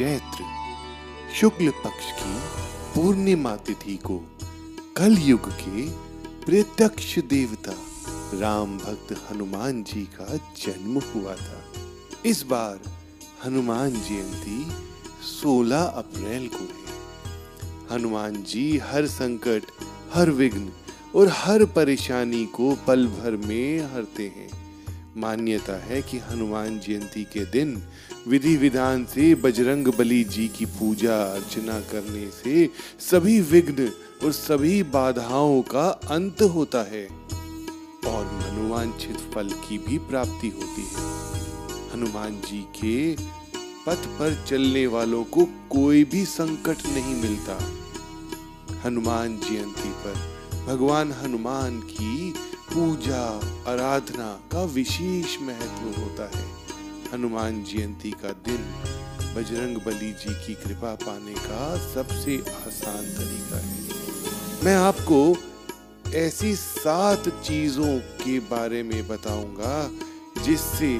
चैत्र शुक्ल पक्ष की पूर्णिमा तिथि को कलयुग के प्रत्यक्ष देवता राम भक्त हनुमान जी का जन्म हुआ था। इस बार हनुमान जयंती 16 अप्रैल को है। हनुमान जी हर संकट, हर विघ्न और हर परेशानी को पल भर में हरते हैं। मान्यता है कि हनुमान जयंती के दिन विधि विधान से बजरंग बली जी की पूजा अर्चना करने से सभी विघ्न और सभी बाधाओं का अंत होता है और मनोवांछित फल की भी प्राप्ति होती है। हनुमान जी के पथ पर चलने वालों को कोई भी संकट नहीं मिलता। हनुमान जयंती पर भगवान हनुमान की पूजा आराधना का विशेष महत्व होता है। हनुमान जयंती का दिन बजरंग बली जी की कृपा पाने का सबसे आसान तरीका है। मैं आपको ऐसी 7 चीजों के बारे में बताऊंगा जिससे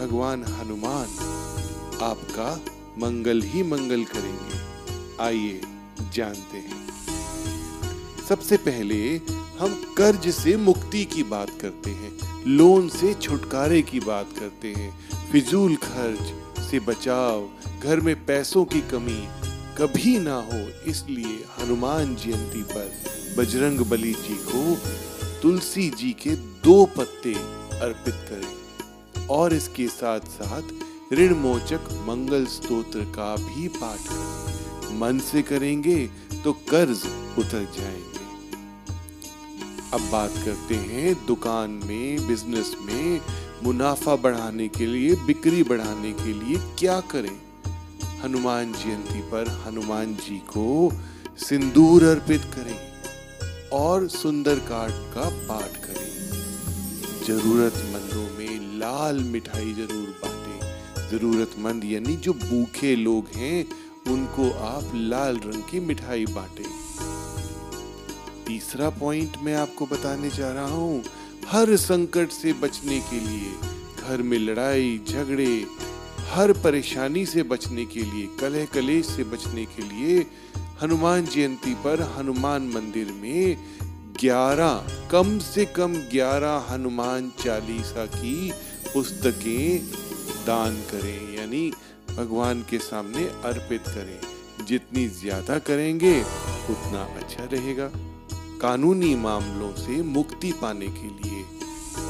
भगवान हनुमान आपका मंगल ही मंगल करेंगे। आइए जानते हैं। सबसे पहले हम कर्ज से मुक्ति की बात करते हैं, लोन से छुटकारे की बात करते हैं, फिजूल खर्च से बचाव, घर में पैसों की कमी कभी ना हो, इसलिए हनुमान जयंती पर बजरंग बली जी को तुलसी जी के 2 पत्ते अर्पित करें और इसके साथ साथ ऋण मोचक मंगल स्तोत्र का भी पाठ करें। मन से करेंगे तो कर्ज उतर जाएंगे। अब बात करते हैं दुकान में, बिजनेस में मुनाफा बढ़ाने के लिए, बिक्री बढ़ाने के लिए क्या करें। हनुमान जयंती पर हनुमान जी को सिंदूर अर्पित करें और सुंदरकांड का पाठ करें। जरूरतमंदों में लाल मिठाई जरूर बांटें। जरूरतमंद यानी जो भूखे लोग हैं उनको आप लाल रंग की मिठाई बांटें। तीसरा पॉइंट मैं आपको बताने जा रहा हूँ, हर संकट से बचने के लिए, घर में लड़ाई झगड़े, हर परेशानी से बचने के लिए, कलह कलेश से बचने के लिए हनुमान जयंती पर हनुमान मंदिर में 11 कम से कम 11 हनुमान चालीसा की पुस्तकें दान करें, यानी भगवान के सामने अर्पित करें। जितनी ज्यादा करेंगे उतना अच्छा रहेगा। कानूनी मामलों से मुक्ति पाने के लिए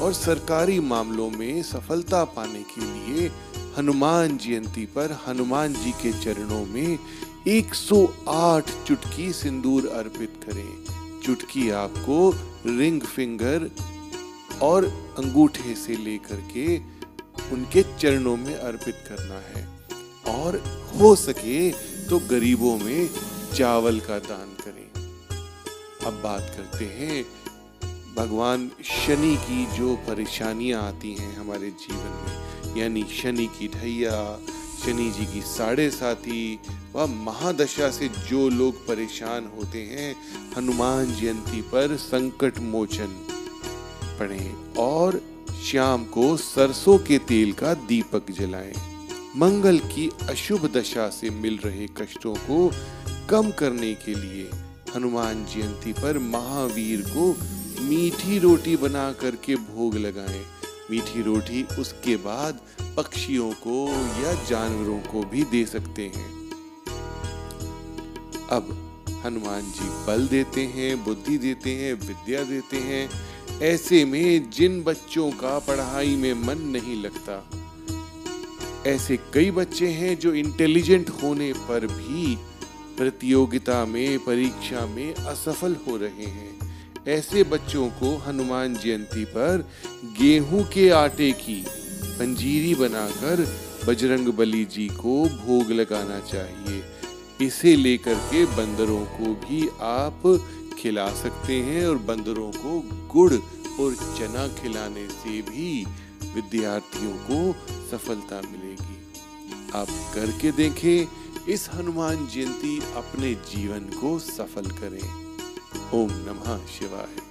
और सरकारी मामलों में सफलता पाने के लिए हनुमान जयंती पर हनुमान जी के चरणों में 108 चुटकी सिंदूर अर्पित करें। चुटकी आपको रिंग फिंगर और अंगूठे से लेकर के उनके चरणों में अर्पित करना है और हो सके तो गरीबों में चावल का दान करें। अब बात करते हैं भगवान शनि की जो परेशानियां आती हैं हमारे जीवन में, यानी शनि की ढैया, शनि जी की 7.5 व महादशा से जो लोग परेशान होते हैं, हनुमान जयंती पर संकट मोचन पढ़ें और शाम को सरसों के तेल का दीपक जलाएं। मंगल की अशुभ दशा से मिल रहे कष्टों को कम करने के लिए हनुमान जयंती पर महावीर को मीठी रोटी बना करके भोग लगाएं। मीठी रोटी उसके बाद पक्षियों को या जानवरों को भी दे सकते हैं। अब हनुमान जी बल देते हैं, बुद्धि देते हैं, विद्या देते हैं। ऐसे में जिन बच्चों का पढ़ाई में मन नहीं लगता, ऐसे कई बच्चे हैं जो इंटेलिजेंट होने पर भी प्रतियोगिता में, परीक्षा में असफल हो रहे हैं। ऐसे बच्चों को हनुमान जयंती पर गेहूं के आटे की पंजीरी बनाकर बजरंग बली जी को भोग लगाना चाहिए। इसे लेकर के बंदरों को भी आप खिला सकते हैं और बंदरों को गुड़ और चना खिलाने से भी विद्यार्थियों को सफलता मिलेगी। आप करके देखें। इस हनुमान जयंती अपने जीवन को सफल करें। ओम नमः शिवाय।